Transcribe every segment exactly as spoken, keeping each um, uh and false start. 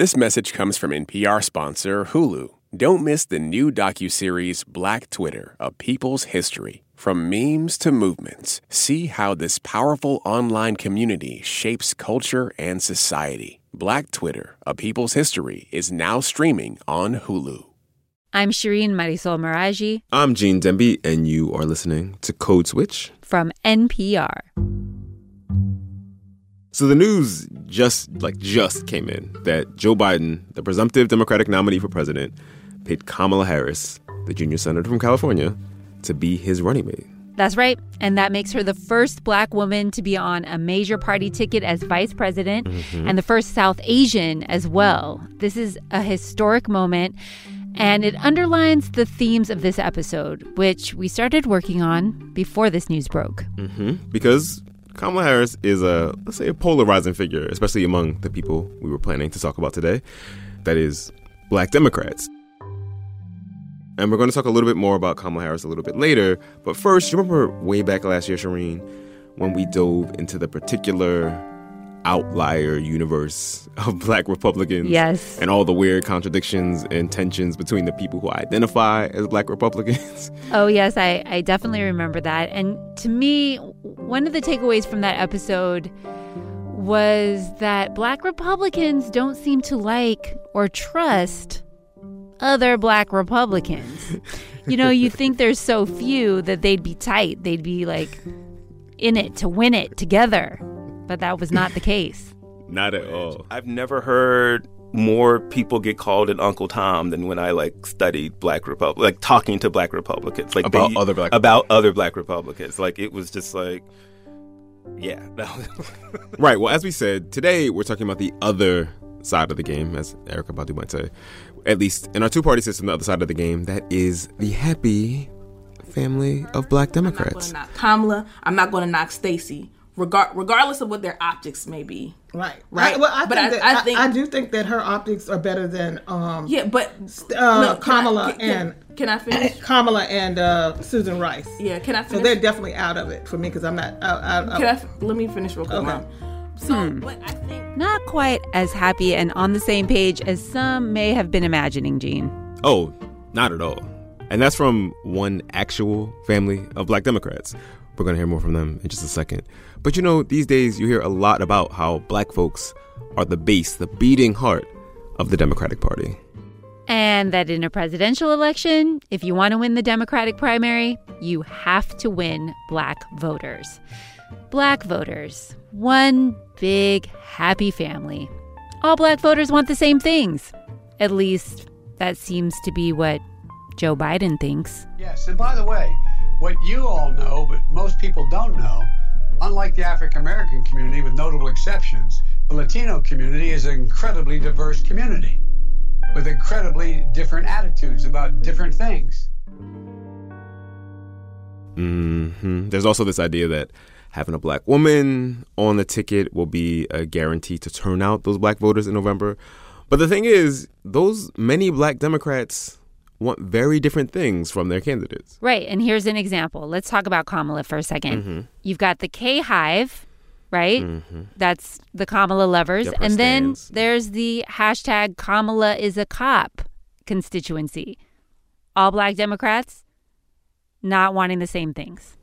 This message comes from N P R sponsor Hulu. Don't miss the new docuseries Black Twitter, A People's History. From memes to movements, see how this powerful online community shapes culture and society. Black Twitter, A People's History is now streaming on Hulu. I'm Shireen Marisol Meraji. I'm Gene Demby, and you are listening to Code Switch from N P R. So the news just, like, just came in that Joe Biden, the presumptive Democratic nominee for president, picked Kamala Harris, the junior senator from California, to be his running mate. That's right. And that makes her the first Black woman to be on a major party ticket as vice president, mm-hmm. and the first South Asian as well. This is a historic moment. And it underlines the themes of this episode, which we started working on before this news broke. Mm-hmm. Because Kamala Harris is a, let's say, a polarizing figure, especially among the people we were planning to talk about today. That is, Black Democrats. And we're going to talk a little bit more about Kamala Harris a little bit later. But first, you remember way back last year, Shireen, when we dove into the particular outlier universe of Black Republicans. Yes. And all the weird contradictions and tensions between the people who identify as Black Republicans. Oh, yes, I, I definitely remember that. And to me, one of the takeaways from that episode was that Black Republicans don't seem to like or trust other Black Republicans. You know, you think there's so few that they'd be tight. They'd be like in it to win it together. But that was not the case. Not at all. I've never heard more people get called an Uncle Tom than when I like studied Black Republic, like talking to Black Republicans, like about they, other Black about Republicans. other Black Republicans. Like it was just like, yeah, right. Well, as we said, today we're talking about the other side of the game, as Erykah Badu might say, at least in our two-party system, the other side of the game. That is the happy family of Black Democrats. I'm not gonna knock Kamala. I'm not going to knock Stacey. Regar- regardless of what their optics may be. Right. Right. I, well, I but think I, that, I, I, think, I do think that her optics are better than um, yeah, but, uh, no, Kamala can I, can, and... Can I finish? Kamala and uh, Susan Rice. Yeah, can I finish? So they're definitely out of it for me because I'm not... I, I, I, can I f- let me finish real quick, okay. Mom. So, hmm. but I think... Not quite as happy and on the same page as some may have been imagining, Gene. Oh, not at all. And that's from one actual family of Black Democrats. We're going to hear more from them in just a second. But, you know, these days you hear a lot about how Black folks are the base, the beating heart of the Democratic Party. And that in a presidential election, if you want to win the Democratic primary, you have to win Black voters. Black voters, one big happy family. All Black voters want the same things. At least that seems to be what Joe Biden thinks. Yes, and by the way, what you all know, but most people don't know, unlike the African-American community, with notable exceptions, the Latino community is an incredibly diverse community with incredibly different attitudes about different things. Mm-hmm. There's also this idea that having a Black woman on the ticket will be a guarantee to turn out those Black voters in November. But the thing is, those many Black Democrats want very different things from their candidates. Right, and here's an example. Let's talk about Kamala for a second. Mm-hmm. You've got the K-Hive, right? Mm-hmm. That's the Kamala lovers. Yep, and stands. Then there's the hashtag Kamala is a cop constituency. All Black Democrats not wanting the same things.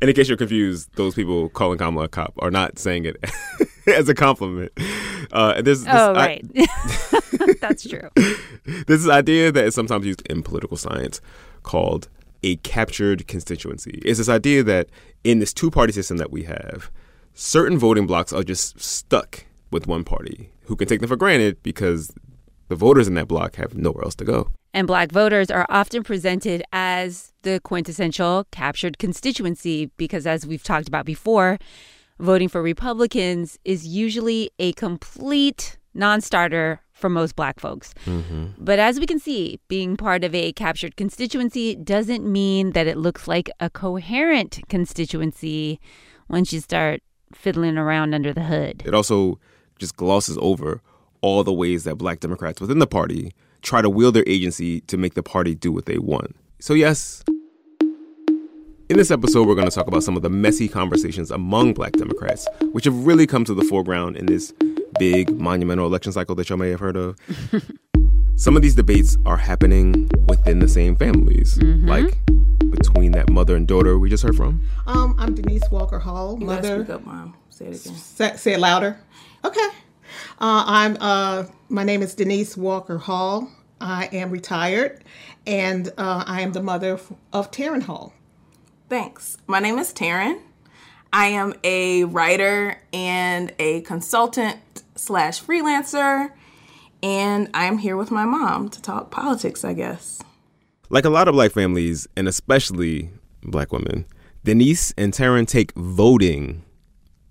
And in case you're confused, those people calling Kamala a cop are not saying it as a compliment. Uh, there's, there's, oh, right. I, That's true. This is an idea that is sometimes used in political science called a captured constituency. It's this idea that in this two-party system that we have, certain voting blocks are just stuck with one party who can take them for granted because the voters in that block have nowhere else to go. And Black voters are often presented as the quintessential captured constituency because, as we've talked about before, voting for Republicans is usually a complete non-starter for most Black folks. Mm-hmm. But as we can see, being part of a captured constituency doesn't mean that it looks like a coherent constituency once you start fiddling around under the hood. It also just glosses over all the ways that Black Democrats within the party try to wield their agency to make the party do what they want. So yes, in this episode, we're going to talk about some of the messy conversations among Black Democrats, which have really come to the foreground in this big monumental election cycle that y'all may have heard of. Some of these debates are happening within the same families, mm-hmm. like between that mother and daughter we just heard from. Um, I'm Denise Walker-Hall. You mother, gotta speak up, Mom. Say it again. Say, say it louder. Okay. Uh, I'm. Uh, my name is Denise Walker-Hall. I am retired, and uh, I am the mother of Taryn Hall. Thanks. My name is Taryn. I am a writer and a consultant slash freelancer. And I'm here with my mom to talk politics, I guess. Like a lot of Black families, and especially Black women, Denise and Taryn take voting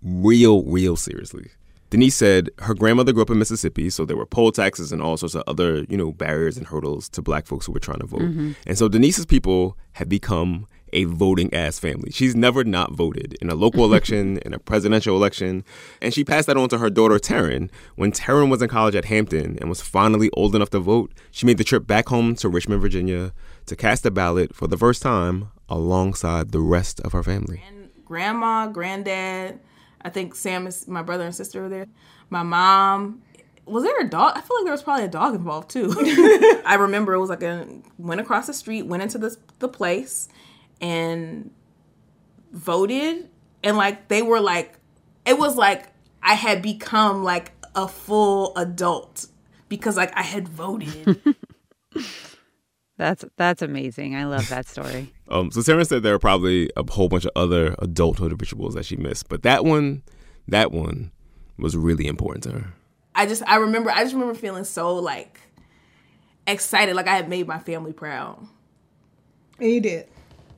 real, real seriously. Denise said her grandmother grew up in Mississippi, so there were poll taxes and all sorts of other, you know, barriers and hurdles to Black folks who were trying to vote. Mm-hmm. And so Denise's people have become a voting-ass family. She's never not voted in a local election, in a presidential election. And she passed that on to her daughter, Taryn. When Taryn was in college at Hampton and was finally old enough to vote, she made the trip back home to Richmond, Virginia, to cast a ballot for the first time alongside the rest of her family. And grandma, granddad, I think Sam, is, my brother and sister were there. My mom. Was there a dog? I feel like there was probably a dog involved, too. I remember it was like a, went across the street, went into this, the place, and voted, and like they were like, it was like I had become like a full adult because like I had voted. That's that's amazing. I love that story. um, so Sarah said there are probably a whole bunch of other adulthood rituals that she missed, but that one, that one was really important to her. I just I remember I just remember feeling so like excited, like I had made my family proud. And you did.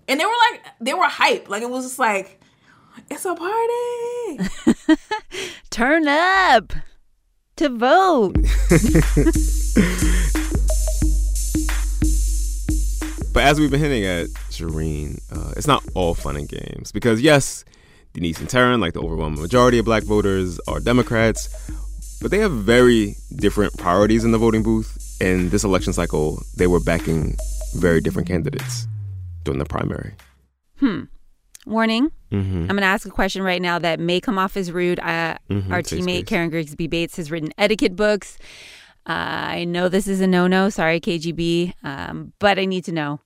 And they were like, they were hype. Like, it was just like, it's a party. Turn up to vote. But as we've been hinting at, Shireen, uh, it's not all fun and games. Because, yes, Denise and Taryn, like the overwhelming majority of Black voters, are Democrats. But they have very different priorities in the voting booth. And this election cycle, they were backing very different candidates during the primary. Hmm. Warning. Mm-hmm. I'm going to ask a question right now that may come off as rude. Uh, mm-hmm. Our Taste teammate, space. Karen Grigsby Bates, has written etiquette books. Uh, I know this is a no-no. Sorry, K G B. Um, but I need to know,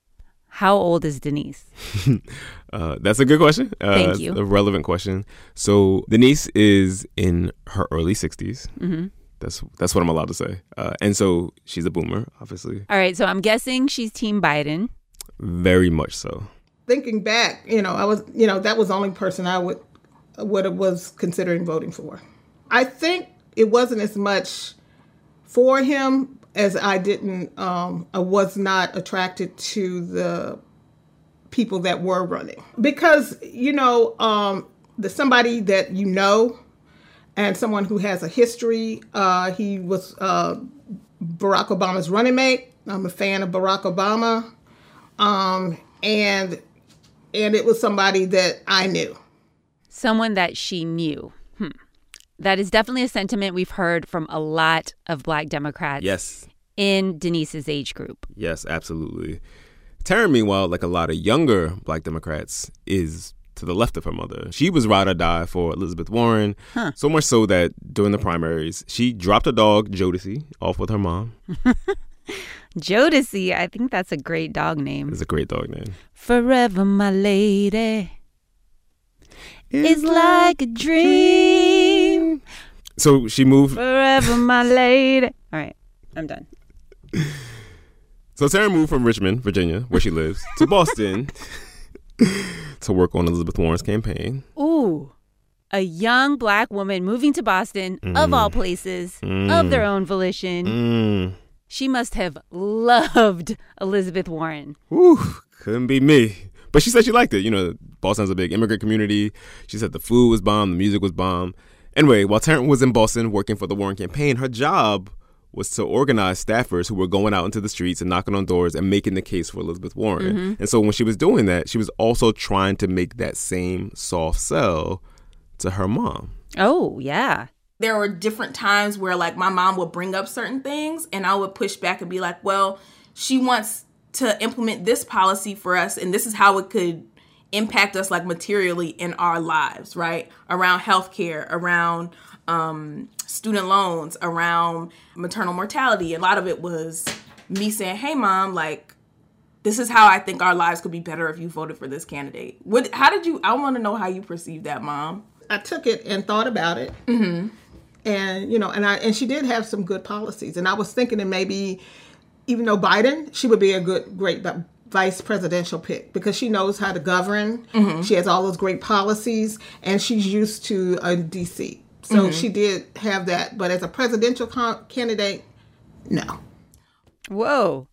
how old is Denise? uh, that's a good question. Uh, Thank you. A relevant question. So Denise is in her early sixties. Mm-hmm. That's that's what I'm allowed to say. Uh, and so she's a boomer, obviously. All right. So I'm guessing she's Team Biden. Very much so. Thinking back, you know, I was, you know, that was the only person I would, would was considering voting for. I think it wasn't as much for him as I didn't, um, I was not attracted to the people that were running. Because, you know, um, the somebody that you know and someone who has a history, uh, he was uh, Barack Obama's running mate. I'm a fan of Barack Obama. Um, and and it was somebody that I knew. Someone that she knew. Hmm. That is definitely a sentiment we've heard from a lot of Black Democrats. Yes. In Denise's age group. Yes, absolutely. Taryn, meanwhile, like a lot of younger Black Democrats, is to the left of her mother. She was ride or die for Elizabeth Warren. Huh. So much so that during the primaries, she dropped her dog, Jodeci, off with her mom. Jodeci, I think that's a great dog name. It's a great dog name. Forever, my lady, it's like a dream. So she moved. Forever, my lady. All right, I'm done. So Taryn moved from Richmond, Virginia, where she lives, to Boston to work on Elizabeth Warren's campaign. Ooh, a young Black woman moving to Boston, mm. of all places, mm. of their own volition. Mm. She must have loved Elizabeth Warren. Whew, couldn't be me. But she said she liked it. You know, Boston's a big immigrant community. She said the food was bomb, the music was bomb. Anyway, while Taryn was in Boston working for the Warren campaign, her job was to organize staffers who were going out into the streets and knocking on doors and making the case for Elizabeth Warren. Mm-hmm. And so when she was doing that, she was also trying to make that same soft sell to her mom. Oh, yeah. There were different times where, like, my mom would bring up certain things and I would push back and be like, well, she wants to implement this policy for us and this is how it could impact us like materially in our lives, right? Around healthcare, around um, student loans, around maternal mortality. A lot of it was me saying, hey, mom, like, this is how I think our lives could be better if you voted for this candidate. What, how did you, I want to know how you perceived that, mom. I took it and thought about it. Mm-hmm. And, you know, and I, and she did have some good policies. And I was thinking that maybe, even though Biden, she would be a good, great vice presidential pick because she knows how to govern. Mm-hmm. She has all those great policies and she's used to uh, D C. So mm-hmm. she did have that. But as a presidential con- candidate, no. Whoa.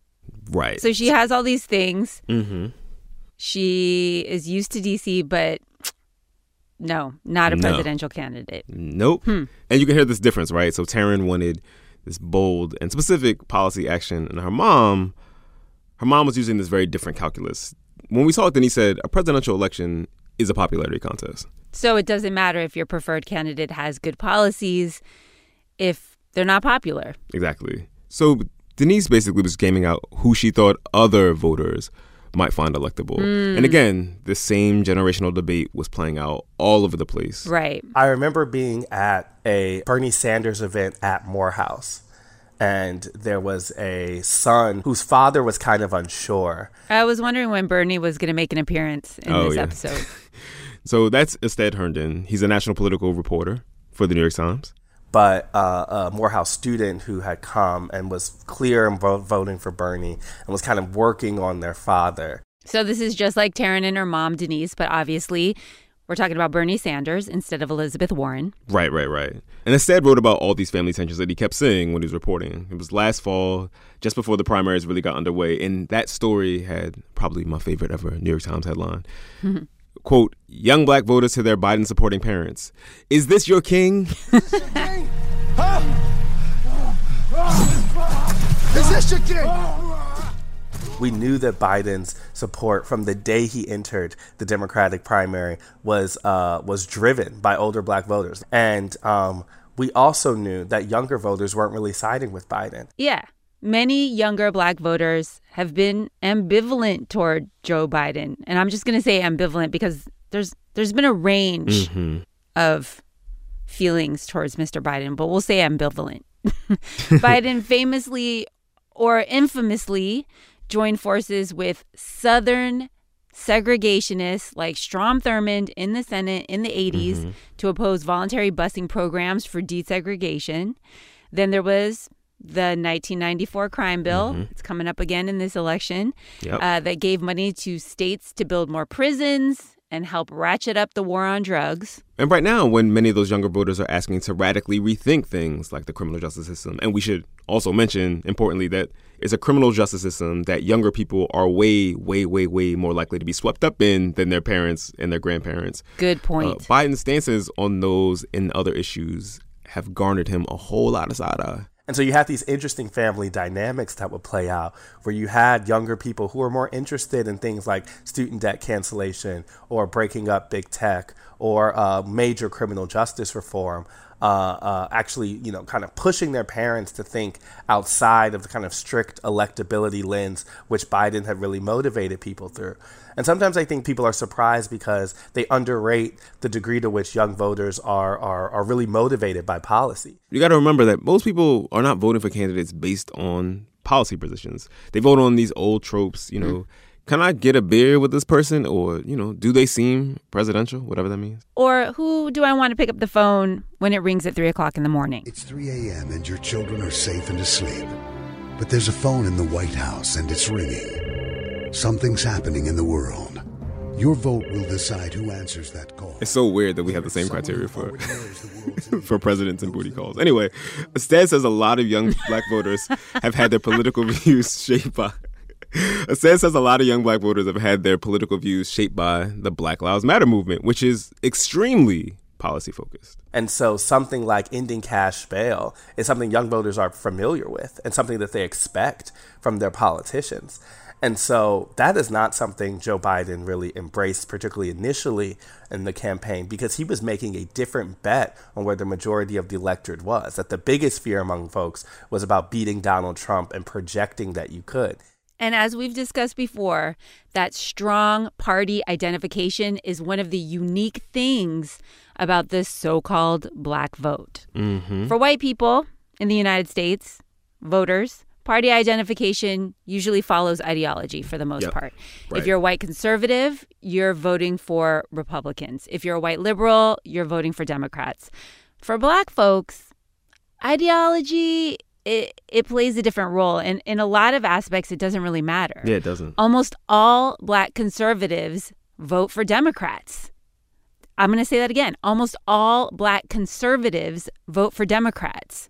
Right. So she has all these things. Mm-hmm. She is used to D C, but no, not a no. presidential candidate. Nope. Hmm. And you can hear this difference, right? So Taryn wanted this bold and specific policy action. And her mom, her mom was using this very different calculus. When we saw it, then he said a presidential election is a popularity contest. So it doesn't matter if your preferred candidate has good policies if they're not popular. Exactly. So Denise basically was gaming out who she thought other voters might find electable. Mm. And again, the same generational debate was playing out all over the place. Right. I remember being at a Bernie Sanders event at Morehouse, and there was a son whose father was kind of unsure. I was wondering when Bernie was going to make an appearance in oh, this yeah. episode. So that's Astead Herndon. He's a national political reporter for the New York Times. But uh, a Morehouse student who had come and was clear and vo- voting for Bernie and was kind of working on their father. So this is just like Taryn and her mom, Denise, but obviously we're talking about Bernie Sanders instead of Elizabeth Warren. Right, right, right. And Astead wrote about all these family tensions that he kept seeing when he was reporting. It was last fall, just before the primaries really got underway. And that story had probably my favorite ever New York Times headline. Quote, young black voters to their Biden supporting parents. Is this your king? Is this your king? Huh? Is this your king? We knew that Biden's support from the day he entered the Democratic primary was uh, was driven by older black voters. And um, we also knew that younger voters weren't really siding with Biden. Yeah. Many younger black voters have been ambivalent toward Joe Biden. And I'm just going to say ambivalent because there's there's been a range mm-hmm. of feelings towards Mister Biden, but we'll say ambivalent. Biden famously or infamously joined forces with Southern segregationists like Strom Thurmond in the Senate in the eighties mm-hmm. to oppose voluntary busing programs for desegregation. Then there was the nineteen ninety-four crime bill, mm-hmm. it's coming up again in this election, yep. uh, that gave money to states to build more prisons and help ratchet up the war on drugs. And right now, when many of those younger voters are asking to radically rethink things like the criminal justice system, and we should also mention, importantly, that it's a criminal justice system that younger people are way, way, way, way more likely to be swept up in than their parents and their grandparents. Good point. Uh, Biden's stances on those and other issues have garnered him a whole lot of side-eye. And so you have these interesting family dynamics that would play out where you had younger people who were more interested in things like student debt cancellation or breaking up big tech or uh, major criminal justice reform, uh, uh, actually, you know, kind of pushing their parents to think outside of the kind of strict electability lens which Biden had really motivated people through. And sometimes I think people are surprised because they underrate the degree to which young voters are are, are really motivated by policy. You got to remember that most people are not voting for candidates based on policy positions. They vote on these old tropes, you know, mm-hmm. can I get a beer with this person? Or, you know, do they seem presidential? Whatever that means. Or who do I want to pick up the phone when it rings at three o'clock in the morning? It's three a.m. and your children are safe and asleep. But there's a phone in the White House and it's ringing. Something's happening in the world. Your vote will decide who answers that call. It's so weird that we have the same criteria for for presidents and booty calls. Anyway, Astead says a lot of young black voters have had their political views shaped by. Astead says a lot of young black voters have had their political views shaped by the Black Lives Matter movement, which is extremely policy focused. And so something like ending cash bail is something young voters are familiar with and something that they expect from their politicians. And so that is not something Joe Biden really embraced, particularly initially in the campaign, because he was making a different bet on where the majority of the electorate was, that the biggest fear among folks was about beating Donald Trump and projecting that you could. And as we've discussed before, that strong party identification is one of the unique things about this so-called black vote. Mm-hmm. For white people in the United States, voters, party identification usually follows ideology for the most yep. part. Right. If you're a white conservative, you're voting for Republicans. If you're a white liberal, you're voting for Democrats. For black folks, ideology, it, it plays a different role. And in a lot of aspects, it doesn't really matter. Yeah, it doesn't. Almost all black conservatives vote for Democrats. I'm going to say that again. Almost all black conservatives vote for Democrats.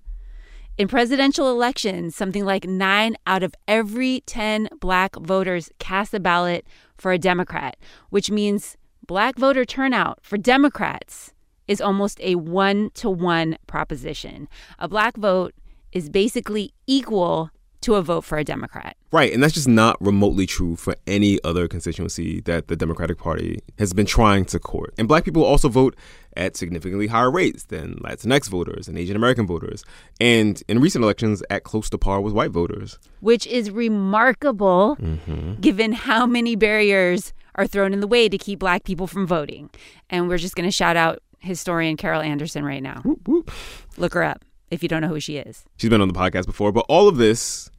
In presidential elections, something like nine out of every ten black voters cast a ballot for a Democrat, which means black voter turnout for Democrats is almost a one-to-one proposition. A black vote is basically equal to a vote for a Democrat. Right, and that's just not remotely true for any other constituency that the Democratic Party has been trying to court. And black people also vote at significantly higher rates than Latinx voters and Asian American voters, and in recent elections at close to par with white voters. Which is remarkable, mm-hmm. given how many barriers are thrown in the way to keep black people from voting. And we're just going to shout out historian Carol Anderson right now. Whoop, whoop. Look her up if you don't know who she is. She's been on the podcast before, but all of this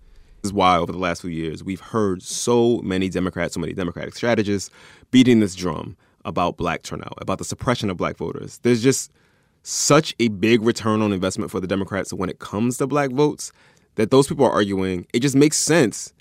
is why over the last few years we've heard so many Democrats, so many Democratic strategists beating this drum about black turnout, about the suppression of black voters. There's just such a big return on investment for the Democrats when it comes to black votes that those people are arguing it just makes sense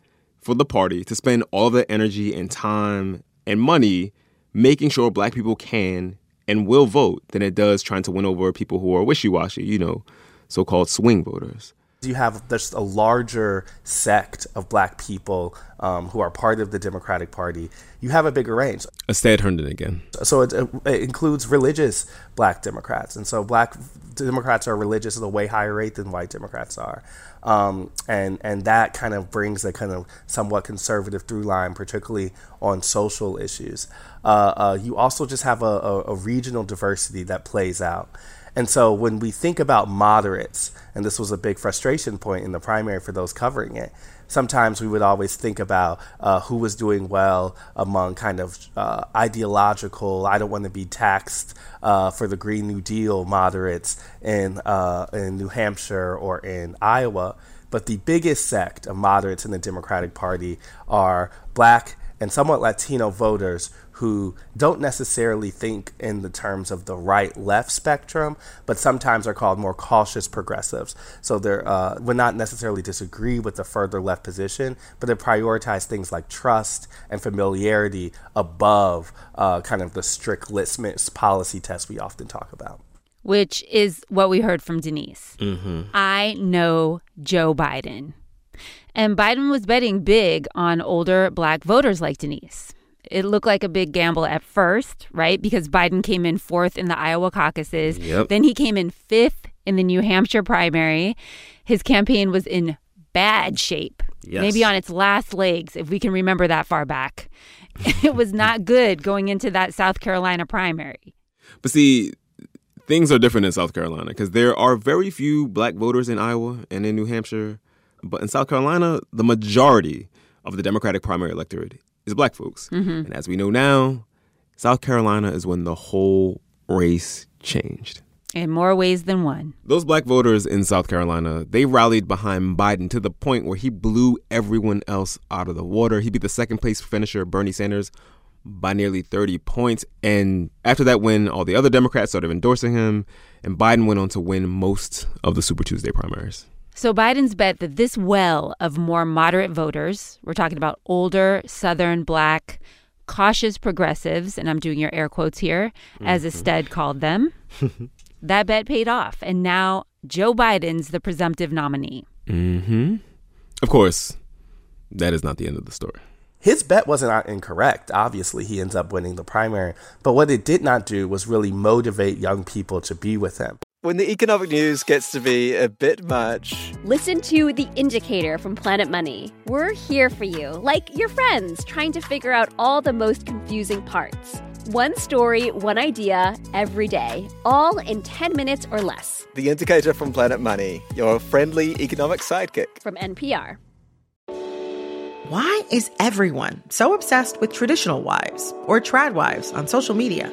for the party to spend all their energy and time and money making sure black people can and will vote than it does trying to win over people who are wishy-washy, you know, so-called swing voters. You have there's a larger sect of black people um, who are part of the Democratic Party. You have a bigger range. Astead Herndon again. So it, it includes religious black Democrats. And so black Democrats are religious at a way higher rate than white Democrats are. Um, and, and that kind of brings a kind of somewhat conservative through line, particularly on social issues. Uh, uh, you also just have a, a, a regional diversity that plays out. And so when we think about moderates, and this was a big frustration point in the primary for those covering it, sometimes we would always think about uh, who was doing well among kind of uh, ideological, I don't want to be taxed uh, for the Green New Deal moderates in, uh, in New Hampshire or in Iowa. But the biggest sect of moderates in the Democratic Party are black and somewhat Latino voters who don't necessarily think in the terms of the right-left spectrum, but sometimes are called more cautious progressives. So they uh, would not necessarily disagree with the further left position, but they prioritize things like trust and familiarity above uh, kind of the strict litmus policy test we often talk about. Which is what we heard from Denise. Mm-hmm. I know Joe Biden. And Biden was betting big on older black voters like Denise. It looked like a big gamble at first, right? Because Biden came in fourth in the Iowa caucuses. Yep. Then he came in fifth in the New Hampshire primary. His campaign was in bad shape, yes. maybe on its last legs, if we can remember that far back. It was not good going into that South Carolina primary. But see, things are different in South Carolina because there are very few black voters in Iowa and in New Hampshire. But in South Carolina, the majority of the Democratic primary electorate is black folks. Mm-hmm. And as we know now, South Carolina is when the whole race changed. In more ways than one. Those black voters in South Carolina, they rallied behind Biden to the point where he blew everyone else out of the water. He beat the second place finisher, Bernie Sanders, by nearly thirty points. And after that win, all the other Democrats started endorsing him. And Biden went on to win most of the Super Tuesday primaries. So Biden's bet that this well of more moderate voters, we're talking about older, Southern, black, cautious progressives, and I'm doing your air quotes here, mm-hmm. as Astead called them, that bet paid off. And now Joe Biden's the presumptive nominee. Mm-hmm. Of course, that is not the end of the story. His bet wasn't incorrect. Obviously, he ends up winning the primary. But what it did not do was really motivate young people to be with him. When the economic news gets to be a bit much. Listen to The Indicator from Planet Money. We're here for you, like your friends, trying to figure out all the most confusing parts. One story, one idea, every day, all in ten minutes or less. The Indicator from Planet Money, your friendly economic sidekick. From N P R. Why is everyone so obsessed with traditional wives or trad wives on social media?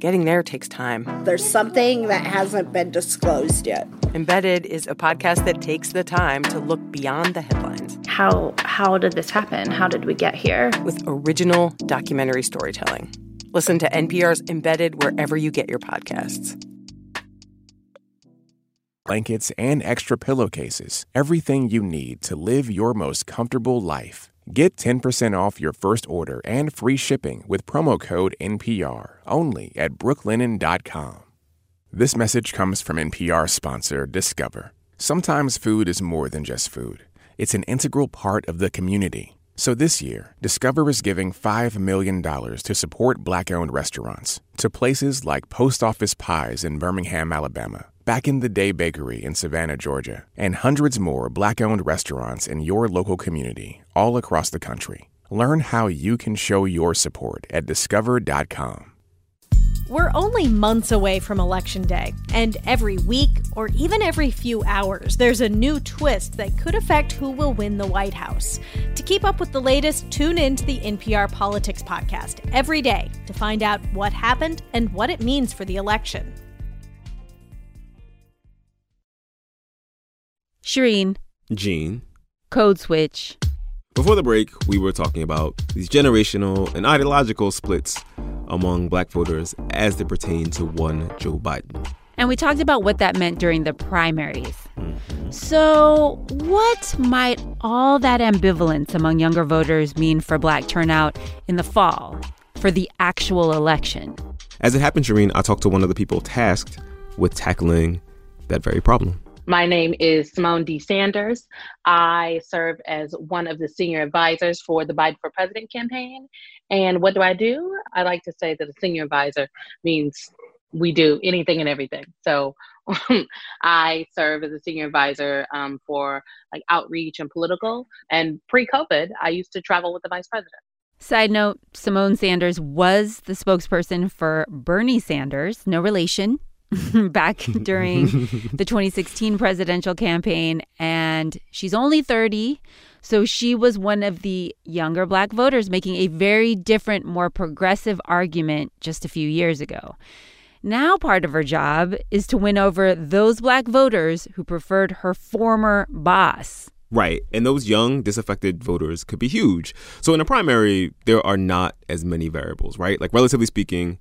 Getting there takes time. There's something that hasn't been disclosed yet. Embedded is a podcast that takes the time to look beyond the headlines. How how did this happen? How did we get here? With original documentary storytelling. Listen to N P R's Embedded wherever you get your podcasts. Blankets and extra pillowcases. Everything you need to live your most comfortable life. Get ten percent off your first order and free shipping with promo code N P R only at brooklinen dot com. This message comes from N P R sponsor Discover. Sometimes food is more than just food. It's an integral part of the community. So this year, Discover is giving five million dollars to support Black-owned restaurants, to places like Post Office Pies in Birmingham, Alabama, Back in the Day Bakery in Savannah, Georgia, and hundreds more Black-owned restaurants in your local community all across the country. Learn how you can show your support at discover dot com. We're only months away from Election Day, and every week or even every few hours, there's a new twist that could affect who will win the White House. To keep up with the latest, tune in to the N P R Politics Podcast every day to find out what happened and what it means for the election. Shireen. Gene. Code Switch. Before the break, we were talking about these generational and ideological splits among Black voters as they pertain to one Joe Biden. And we talked about what that meant during the primaries. Mm-hmm. So what might all that ambivalence among younger voters mean for Black turnout in the fall, for the actual election? As it happened, Shireen, I talked to one of the people tasked with tackling that very problem. My name is Simone D. Sanders. I serve as one of the senior advisors for the Biden for President campaign. And what do I do? I like to say that a senior advisor means we do anything and everything. So I serve as a senior advisor um, for like outreach and political. And pre-COVID, I used to travel with the vice president. Side note, Simone Sanders was the spokesperson for Bernie Sanders, no relation. Back during the twenty sixteen presidential campaign, and she's only thirty, so she was one of the younger Black voters making a very different, more progressive argument just a few years ago. Now part of her job is to win over those Black voters who preferred her former boss. Right, and those young, disaffected voters could be huge. So in a primary, there are not as many variables, right? Like, relatively speaking,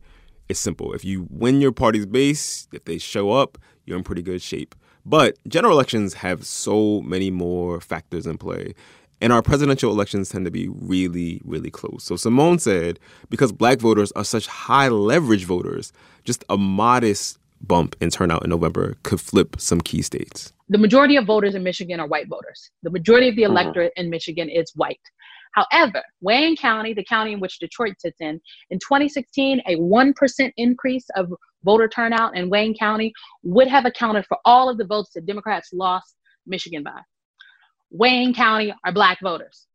it's simple. If you win your party's base, if they show up, you're in pretty good shape. But general elections have so many more factors in play. And our presidential elections tend to be really, really close. So Simone said, because Black voters are such high leverage voters, just a modest bump in turnout in November could flip some key states. The majority of voters in Michigan are white voters. The majority of the electorate in Michigan is white. However, Wayne County, the county in which Detroit sits in, in twenty sixteen, a one percent increase of voter turnout in Wayne County would have accounted for all of the votes that Democrats lost Michigan by. Wayne County are Black voters.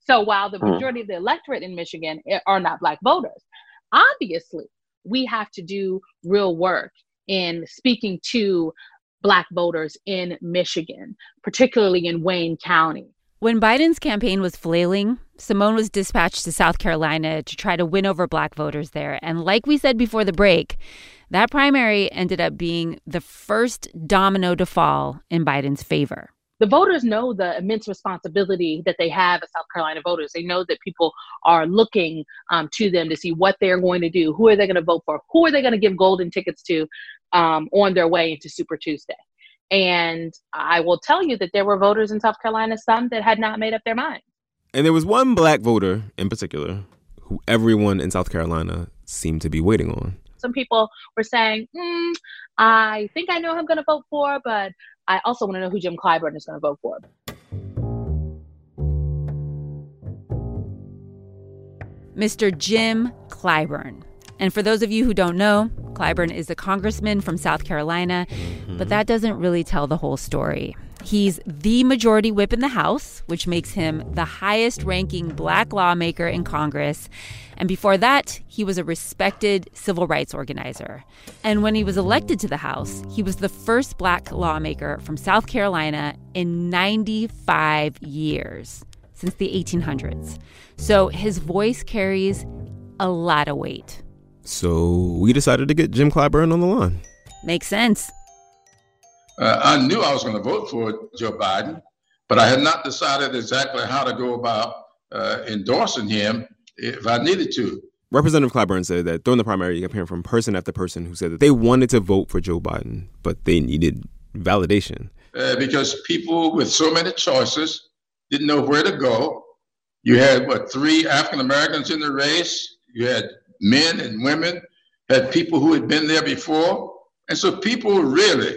So while the majority of the electorate in Michigan are not Black voters, obviously we have to do real work in speaking to Black voters in Michigan, particularly in Wayne County. When Biden's campaign was flailing, Simone was dispatched to South Carolina to try to win over Black voters there. And like we said before the break, that primary ended up being the first domino to fall in Biden's favor. The voters know the immense responsibility that they have as South Carolina voters. They know that people are looking um, to them to see what they're going to do, who are they going to vote for, who are they going to give golden tickets to um, on their way into Super Tuesday. And I will tell you that there were voters in South Carolina, some that had not made up their mind. And there was one Black voter in particular who everyone in South Carolina seemed to be waiting on. Some people were saying, mm, I think I know who I'm going to vote for, but I also want to know who Jim Clyburn is going to vote for. Mister Jim Clyburn. And for those of you who don't know, Clyburn is a congressman from South Carolina, mm-hmm. but that doesn't really tell the whole story. He's the majority whip in the House, which makes him the highest-ranking black lawmaker in Congress. And before that, he was a respected civil rights organizer. And when he was elected to the House, he was the first black lawmaker from South Carolina in ninety-five years, since the eighteen hundreds. So his voice carries a lot of weight. So we decided to get Jim Clyburn on the line. Makes sense. Uh, I knew I was going to vote for Joe Biden, but I had not decided exactly how to go about uh, endorsing him if I needed to. Representative Clyburn said that during the primary, you kept hearing from person after person who said that they wanted to vote for Joe Biden, but they needed validation. Uh, because people with so many choices didn't know where to go. You had, what, three African Americans in the race. You had men and women, had people who had been there before. And so people really...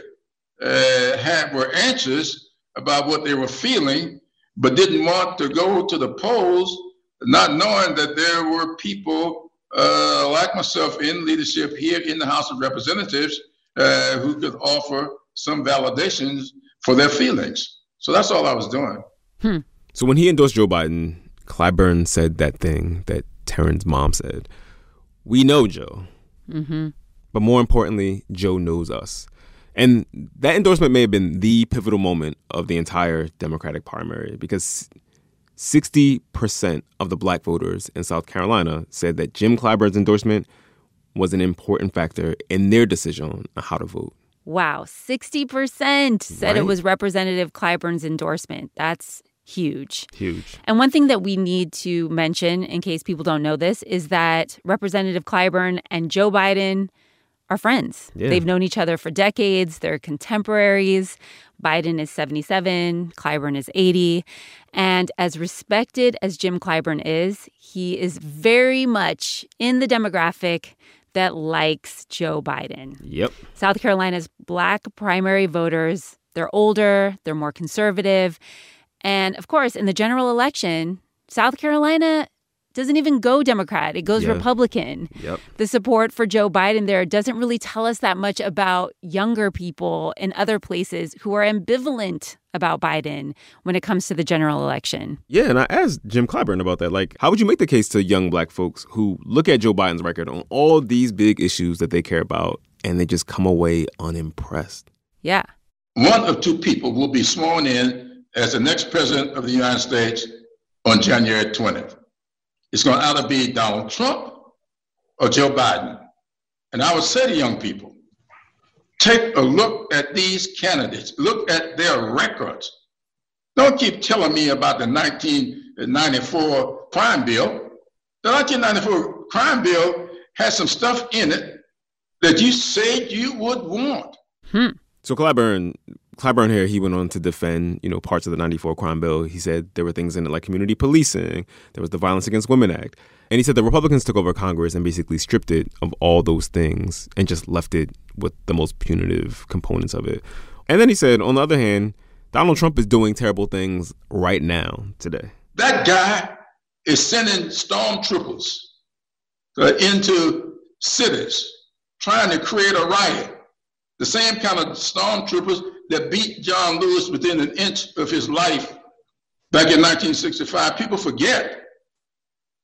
Uh, had were anxious about what they were feeling, but didn't want to go to the polls, not knowing that there were people uh, like myself in leadership here in the House of Representatives uh, who could offer some validations for their feelings. So that's all I was doing. Hmm. So when he endorsed Joe Biden, Clyburn said that thing that Taryn's mom said. We know Joe. Mm-hmm. But more importantly, Joe knows us. And that endorsement may have been the pivotal moment of the entire Democratic primary, because sixty percent of the black voters in South Carolina said that Jim Clyburn's endorsement was an important factor in their decision on how to vote. Wow, sixty percent said right? It was Representative Clyburn's endorsement. That's huge. Huge. And one thing that we need to mention, in case people don't know this, is that Representative Clyburn and Joe Biden are friends. Yeah. They've known each other for decades. They're contemporaries. Biden is seventy-seven. Clyburn is eighty. And as respected as Jim Clyburn is, he is very much in the demographic that likes Joe Biden. Yep. South Carolina's black primary voters, they're older, they're more conservative. And of course, in the general election, South Carolina doesn't even go Democrat. It goes yeah. Republican. Yep. The support for Joe Biden there doesn't really tell us that much about younger people in other places who are ambivalent about Biden when it comes to the general election. Yeah, and I asked Jim Clyburn about that. Like, how would you make the case to young black folks who look at Joe Biden's record on all these big issues that they care about and they just come away unimpressed? Yeah. One of two people will be sworn in as the next president of the United States on January twentieth. It's going to either be Donald Trump or Joe Biden. And I would say to young people, take a look at these candidates. Look at their records. Don't keep telling me about the nineteen ninety-four crime bill. The nineteen ninety-four crime bill has some stuff in it that you said you would want. Hmm. So Clyburn, Clyburn here, he went on to defend, you know, parts of the ninety-four crime bill. He said there were things in it like community policing. There was the Violence Against Women Act. And he said the Republicans took over Congress and basically stripped it of all those things and just left it with the most punitive components of it. And then he said, on the other hand, Donald Trump is doing terrible things right now, today. That guy is sending stormtroopers into cities trying to create a riot. The same kind of stormtroopers that beat John Lewis within an inch of his life back in nineteen sixty-five. People forget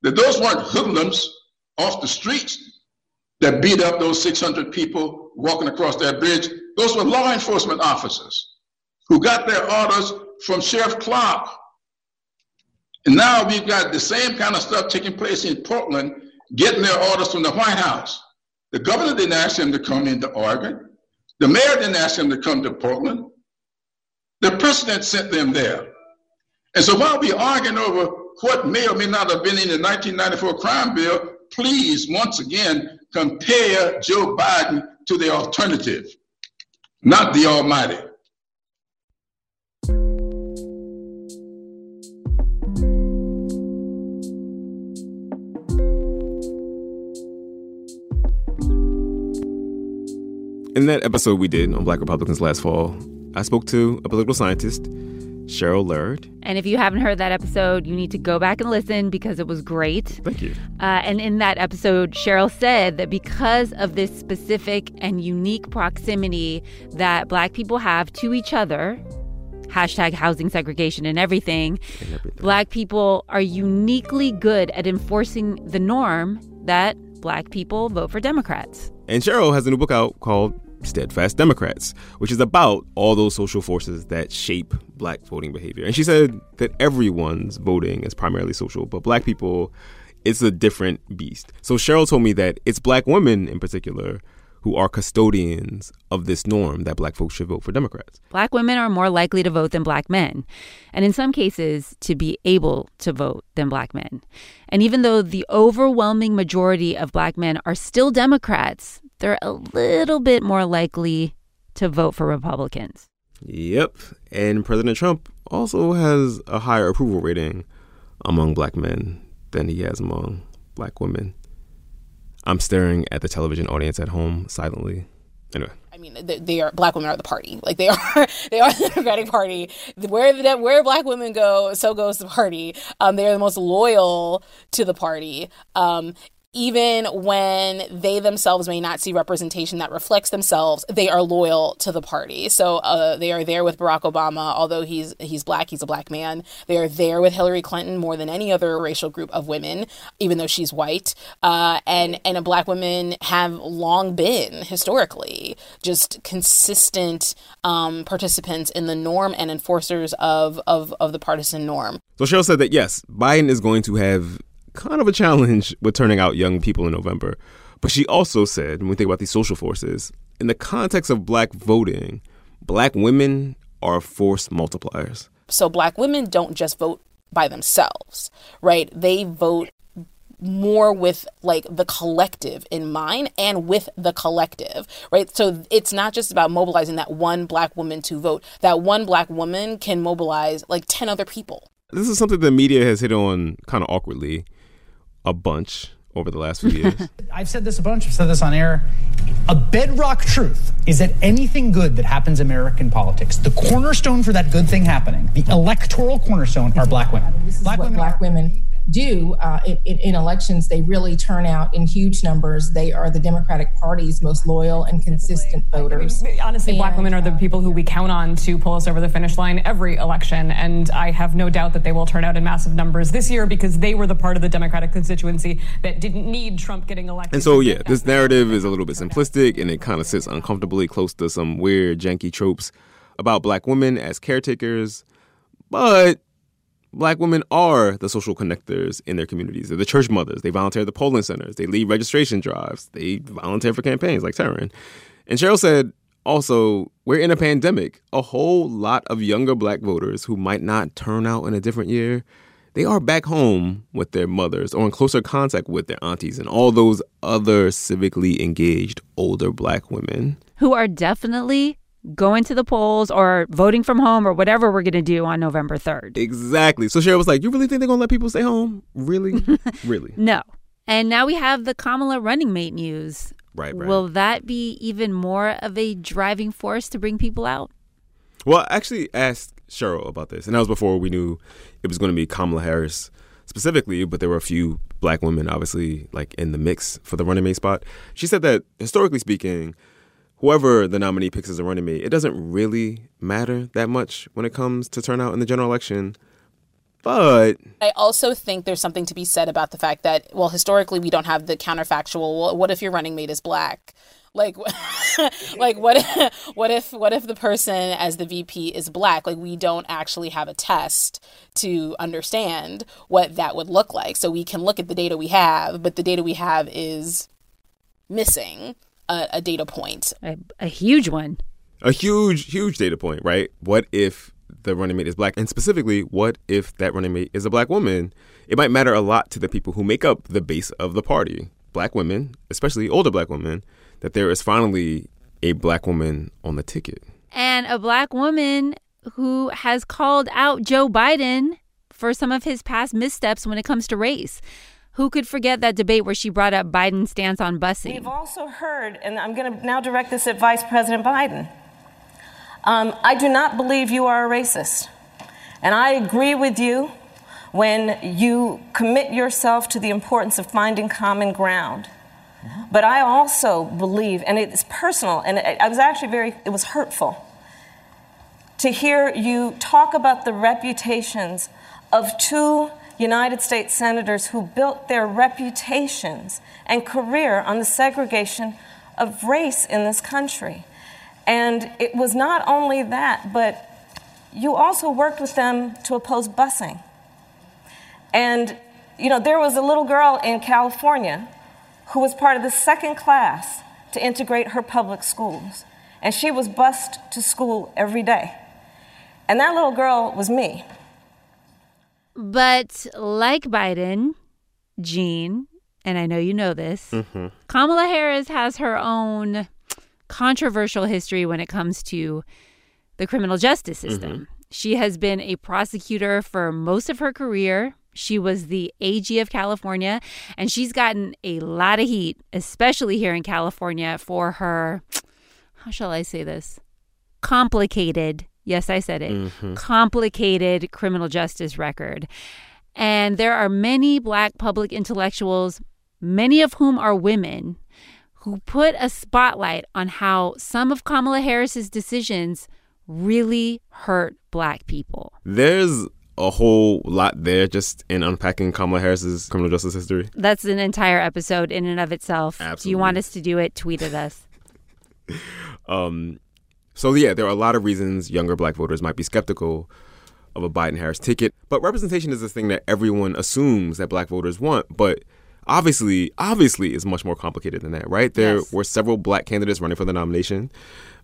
that those weren't hoodlums off the streets that beat up those six hundred people walking across that bridge. Those were law enforcement officers who got their orders from Sheriff Clark. And now we've got the same kind of stuff taking place in Portland, getting their orders from the White House. The governor didn't ask him to come into Oregon. The mayor didn't ask them to come to Portland. The president sent them there. And so while we're arguing over what may or may not have been in the nineteen ninety-four crime bill, please, once again, compare Joe Biden to the alternative, not the almighty. In that episode we did on Black Republicans last fall, I spoke to a political scientist, Cheryl Laird. And if you haven't heard that episode, you need to go back and listen because it was great. Thank you. Uh, and in that episode, Cheryl said that because of this specific and unique proximity that Black people have to each other, hashtag housing segregation and everything, and everything, Black people are uniquely good at enforcing the norm that Black people vote for Democrats. And Cheryl has a new book out called Steadfast Democrats, which is about all those social forces that shape Black voting behavior. And she said that everyone's voting is primarily social, but Black people, it's a different beast. So Cheryl told me that it's Black women in particular who are custodians of this norm that Black folks should vote for Democrats. Black women are more likely to vote than Black men, and in some cases, to be able to vote than Black men. And even though the overwhelming majority of Black men are still Democrats, they're a little bit more likely to vote for Republicans. Yep. And President Trump also has a higher approval rating among Black men than he has among Black women. I'm staring at the television audience at home silently. Anyway. I mean, they, they are, Black women are the party. Like, they are they are the Democratic Party. Where the, where Black women go, so goes the party. Um, they are the most loyal to the party. Um, even when they themselves may not see representation that reflects themselves, they are loyal to the party. So uh, they are there with Barack Obama, although he's he's Black, he's a Black man. They are there with Hillary Clinton more than any other racial group of women, even though she's white. Uh, and, and Black women have long been, historically, just consistent um, participants in the norm and enforcers of, of, of the partisan norm. So Cheryl said that, yes, Biden is going to have kind of a challenge with turning out young people in November. But she also said, when we think about these social forces, in the context of Black voting, Black women are force multipliers. So Black women don't just vote by themselves, right? They vote more with, like, the collective in mind and with the collective, right? So it's not just about mobilizing that one Black woman to vote. That one Black woman can mobilize, like, ten other people. This is something the media has hit on kind of awkwardly a bunch over the last few years. I've said this a bunch. I've said this on air. A bedrock truth is that anything good that happens in American politics, the cornerstone for that good thing happening, the electoral cornerstone, are Black women. I mean, this is black what women black are- women do uh, in, in elections. They really turn out in huge numbers. They are the Democratic Party's most loyal and consistent voters. I mean, honestly, and, Black women are the people who we count on to pull us over the finish line every election. And I have no doubt that they will turn out in massive numbers this year because they were the part of the Democratic constituency that didn't need Trump getting elected. And so, yeah, this narrative is a little bit simplistic and it kind of sits uncomfortably close to some weird, janky tropes about Black women as caretakers. But Black women are the social connectors in their communities. They're the church mothers. They volunteer at the polling centers. They lead registration drives. They volunteer for campaigns like Taryn. And Cheryl said, also, we're in a pandemic. A whole lot of younger Black voters who might not turn out in a different year, they are back home with their mothers or in closer contact with their aunties and all those other civically engaged older Black women. Who are definitely going to the polls or voting from home or whatever we're going to do on November third. Exactly. So Cheryl was like, you really think they're going to let people stay home? Really? Really? No. And now we have the Kamala running mate news. Right, right. Will that be even more of a driving force to bring people out? Well, I actually asked Cheryl about this, and that was before we knew it was going to be Kamala Harris specifically, but there were a few Black women, obviously, like in the mix for the running mate spot. She said that, historically speaking, whoever the nominee picks as a running mate, it doesn't really matter that much when it comes to turnout in the general election. But I also think there's something to be said about the fact that, well, historically, we don't have the counterfactual. Well, what if your running mate is Black? Like, like what if, what if what if the person as the V P is Black? Like, we don't actually have a test to understand what that would look like. So we can look at the data we have, but the data we have is missing A, a data point. A, a huge one. A huge, huge data point, right? What if the running mate is Black? And specifically, what if that running mate is a Black woman? It might matter a lot to the people who make up the base of the party. Black women, especially older Black women, that there is finally a Black woman on the ticket. And a Black woman who has called out Joe Biden for some of his past missteps when it comes to race. Who could forget that debate where she brought up Biden's stance on busing? We've also heard, and I'm going to now direct this at Vice President Biden. Um, I do not believe you are a racist. And I agree with you when you commit yourself to the importance of finding common ground. But I also believe, and it's personal, and I was actually very, it was hurtful to hear you talk about the reputations of two United States senators who built their reputations and career on the segregation of race in this country. And it was not only that, but you also worked with them to oppose busing. And, you know, there was a little girl in California who was part of the second class to integrate her public schools. And she was bused to school every day. And that little girl was me. But like Biden, Gene, and I know you know this, mm-hmm. Kamala Harris has her own controversial history when it comes to the criminal justice system. Mm-hmm. She has been a prosecutor for most of her career. She was the A G of California, and she's gotten a lot of heat, especially here in California, for her, how shall I say this, complicated, yes, I said it, mm-hmm. complicated criminal justice record. And there are many Black public intellectuals, many of whom are women, who put a spotlight on how some of Kamala Harris's decisions really hurt Black people. There's a whole lot there just in unpacking Kamala Harris's criminal justice history. That's an entire episode in and of itself. Absolutely. Do you want us to do it? Tweet at us. um, so, yeah, there are a lot of reasons younger Black voters might be skeptical of a Biden-Harris ticket. But representation is this thing that everyone assumes that Black voters want. But obviously, obviously, it's much more complicated than that, right? There yes. were several Black candidates running for the nomination.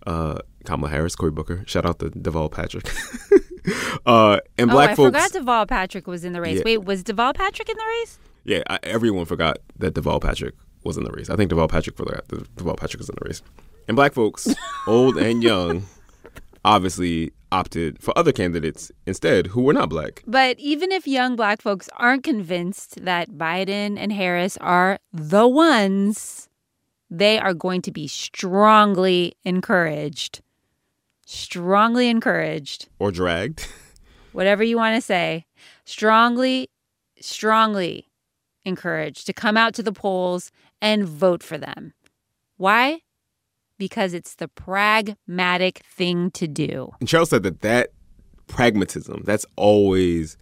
Uh, Kamala Harris, Cory Booker. Shout out to Deval Patrick. uh, and black oh, I folks, forgot Deval Patrick was in the race. Yeah. Wait, was Deval Patrick in the race? Yeah, I, everyone forgot that Deval Patrick was in the race. I think Deval Patrick forgot that Deval Patrick was in the race. And Black folks, old and young, obviously opted for other candidates instead who were not Black. But even if young Black folks aren't convinced that Biden and Harris are the ones, they are going to be strongly encouraged. Strongly encouraged. Or dragged. Whatever you want to say. Strongly, strongly encouraged to come out to the polls and vote for them. Why? Because it's the pragmatic thing to do. And Cheryl said that that pragmatism, that's always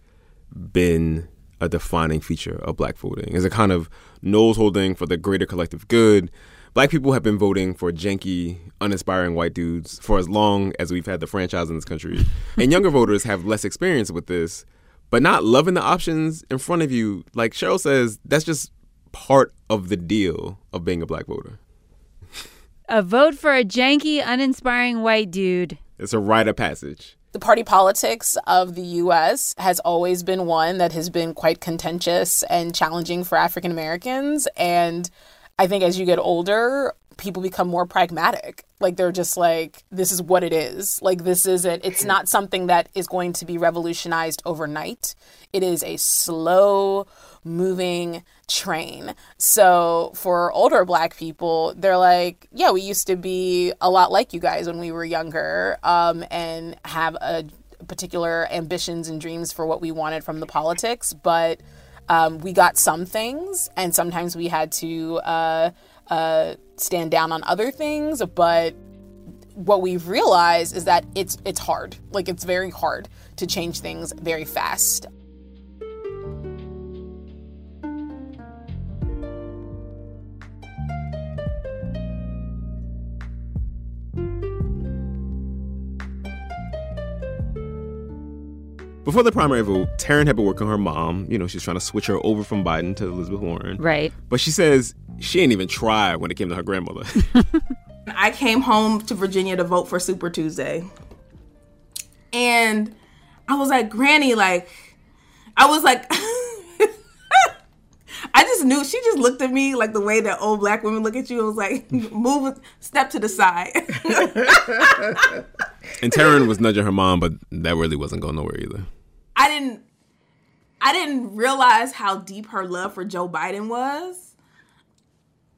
been a defining feature of Black voting. It's a kind of nose-holding for the greater collective good. Black people have been voting for janky, uninspiring white dudes for as long as we've had the franchise in this country. And younger voters have less experience with this, but not loving the options in front of you. Like Cheryl says, that's just part of the deal of being a Black voter. A vote for a janky, uninspiring white dude. It's a rite of passage. The party politics of the U S has always been one that has been quite contentious and challenging for African Americans. And I think as you get older, people become more pragmatic. Like, they're just like, this is what it is. Like, this isn't, it's not something that is going to be revolutionized overnight. It is a slow moving train. So for older Black people, they're like, yeah, we used to be a lot like you guys when we were younger, um, and have a particular ambitions and dreams for what we wanted from the politics. But um, we got some things, and sometimes we had to uh, uh, stand down on other things. But what we've realized is that it's it's hard. Like, it's very hard to change things very fast. Before the primary vote, Taryn had been working her mom. You know, she's trying to switch her over from Biden to Elizabeth Warren. Right. But she says she ain't even tried when it came to her grandmother. I came home to Virginia to vote for Super Tuesday. And I was like, Granny, like, I was like, I just knew. She just looked at me like the way that old Black women look at you. It was like, move, step to the side. And Taryn was nudging her mom, but that really wasn't going nowhere either. I didn't I didn't realize how deep her love for Joe Biden was.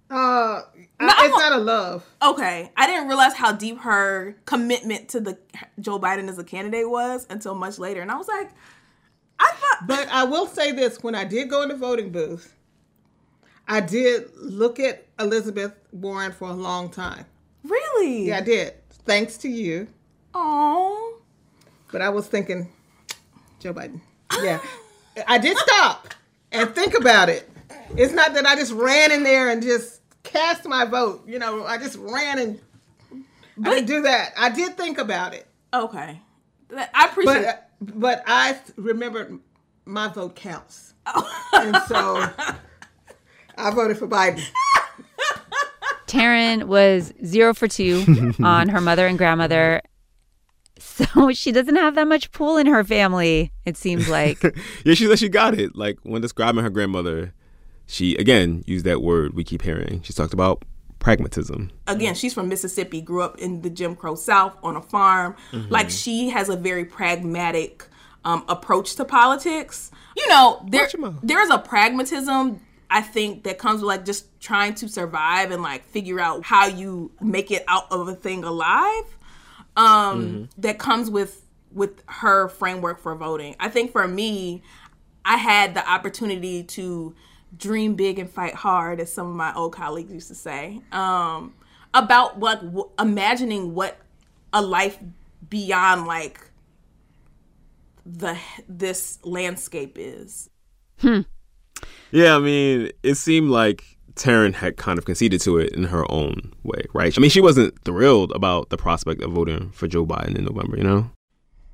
Uh, no, it's not out of love. Okay. I didn't realize how deep her commitment to the Joe Biden as a candidate was until much later. And I was like, I thought... But I will say this. When I did go in the voting booth, I did look at Elizabeth Warren for a long time. Really? Yeah, I did. Thanks to you. Aww. But I was thinking, Joe Biden. Yeah. I did stop and think about it. It's not that I just ran in there and just cast my vote. You know, I just ran and but, I didn't do that. I did think about it. Okay. I appreciate it. But, but I remembered my vote counts. Oh. And so... I voted for Biden. Taryn was zero for two on her mother and grandmother. So she doesn't have that much pull in her family, it seems like. Yeah, she she got it. Like, when describing her grandmother, she, again, used that word we keep hearing. She talked about pragmatism. Again, she's from Mississippi, grew up in the Jim Crow South on a farm. Mm-hmm. Like, she has a very pragmatic um, approach to politics. You know, there there's a pragmatism... I think that comes with like just trying to survive and like figure out how you make it out of a thing alive. Um, mm-hmm. That comes with with her framework for voting. I think for me, I had the opportunity to dream big and fight hard, as some of my old colleagues used to say, um, about what w- imagining what a life beyond like the this landscape is. Hmm. Yeah, I mean, it seemed like Taryn had kind of conceded to it in her own way, right? I mean, she wasn't thrilled about the prospect of voting for Joe Biden in November, you know?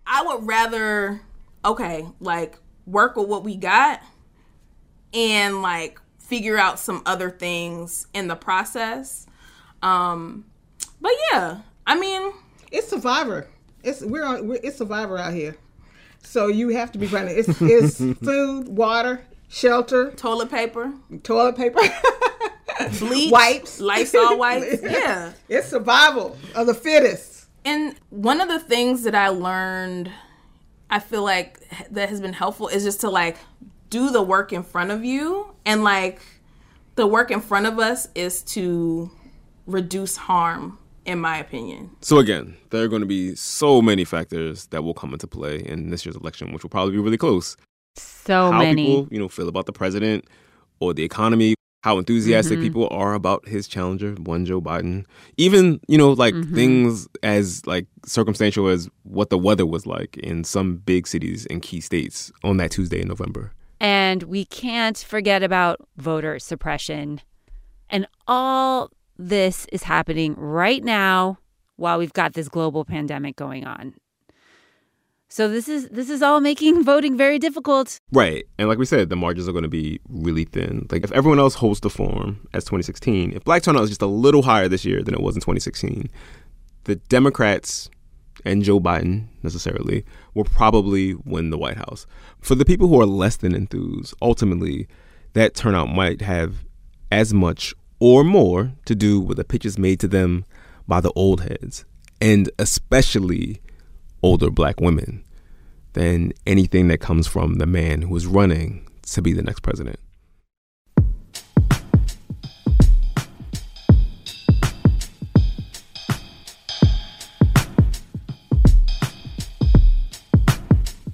I would rather, okay, like, work with what we got and, like, figure out some other things in the process. Um, but, yeah, I mean... It's Survivor. It's we're, on, we're It's Survivor out here. So you have to be running. It's, it's food, water... Shelter. Toilet paper. Toilet paper. Bleach. Wipes. Lysol wipes. Yeah. It's survival of the fittest. And one of the things that I learned, I feel like that has been helpful is just to like do the work in front of you. And like the work in front of us is to reduce harm, in my opinion. So again, there are going to be so many factors that will come into play in this year's election, which will probably be really close. So how many people, you know, feel about the president or the economy, how enthusiastic mm-hmm. people are about his challenger, one Joe Biden. Even, you know, like mm-hmm. things as like circumstantial as what the weather was like in some big cities and key states on that Tuesday in November. And we can't forget about voter suppression. And all this is happening right now while we've got this global pandemic going on. So this is this is all making voting very difficult. Right. And like we said, the margins are going to be really thin. Like if everyone else holds the form as twenty sixteen, if black turnout is just a little higher this year than it was in twenty sixteen, the Democrats and Joe Biden necessarily will probably win the White House. For the people who are less than enthused, ultimately, that turnout might have as much or more to do with the pitches made to them by the old heads, and especially older black women, than anything that comes from the man who is running to be the next president.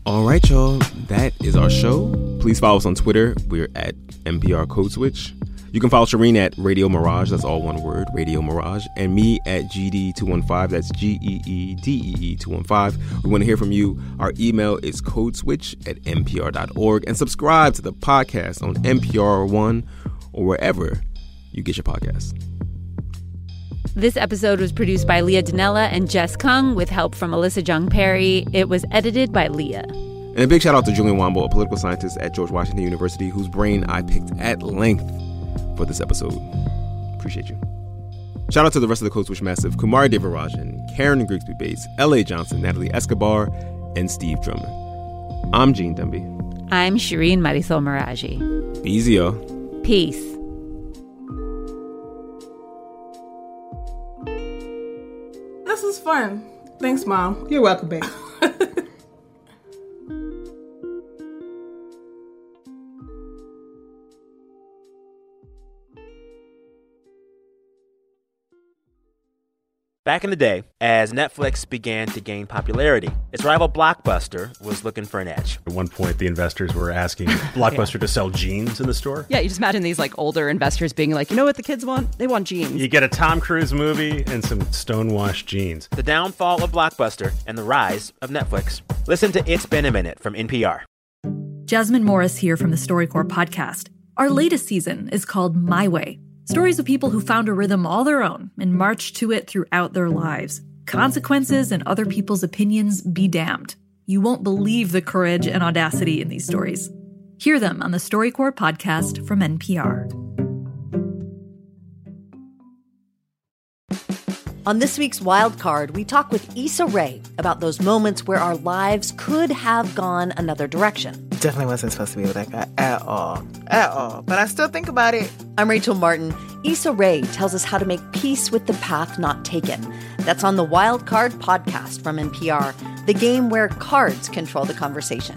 All right, y'all, that is our show. Please follow us on Twitter. We're at N P R Code Switch. You can follow Shireen at Radio Mirage. That's all one word, Radio Mirage. And me at G D two one five. That's G E E D E E two one five. We want to hear from you. Our email is codeswitch at N P R dot org. And subscribe to the podcast on N P R One or wherever you get your podcasts. This episode was produced by Leah Donnella and Jess Kung with help from Alyssa Jung Perry. It was edited by Leah. And a big shout out to Julian Wambo, a political scientist at George Washington University, whose brain I picked at length for this episode. Appreciate you. Shout out to the rest of the Code Switch Massive, Kumari Devarajan, Karen Grigsby Bates, L A. Johnson, Natalie Escobar, and Steve Drummond. I'm Gene Demby. I'm Shireen Marisol Meraji. Be easy, y'all. Peace. This is fun. Thanks, Mom. You're welcome, babe. Back in the day, as Netflix began to gain popularity, its rival Blockbuster was looking for an edge. At one point, the investors were asking Blockbuster yeah. to sell jeans in the store. Yeah, you just imagine these like older investors being like, you know what the kids want? They want jeans. You get a Tom Cruise movie and some stonewashed jeans. The downfall of Blockbuster and the rise of Netflix. Listen to It's Been a Minute from N P R. Jasmine Morris here from the StoryCorps podcast. Our latest season is called My Way. Stories of people who found a rhythm all their own and marched to it throughout their lives. Consequences and other people's opinions be damned. You won't believe the courage and audacity in these stories. Hear them on the StoryCorps podcast from N P R. On this week's Wild Card, we talk with Issa Rae about those moments where our lives could have gone another direction. Definitely wasn't supposed to be with that guy at all. At all. But I still think about it. I'm Rachel Martin. Issa Rae tells us how to make peace with the path not taken. That's on the Wild Card podcast from N P R, the game where cards control the conversation.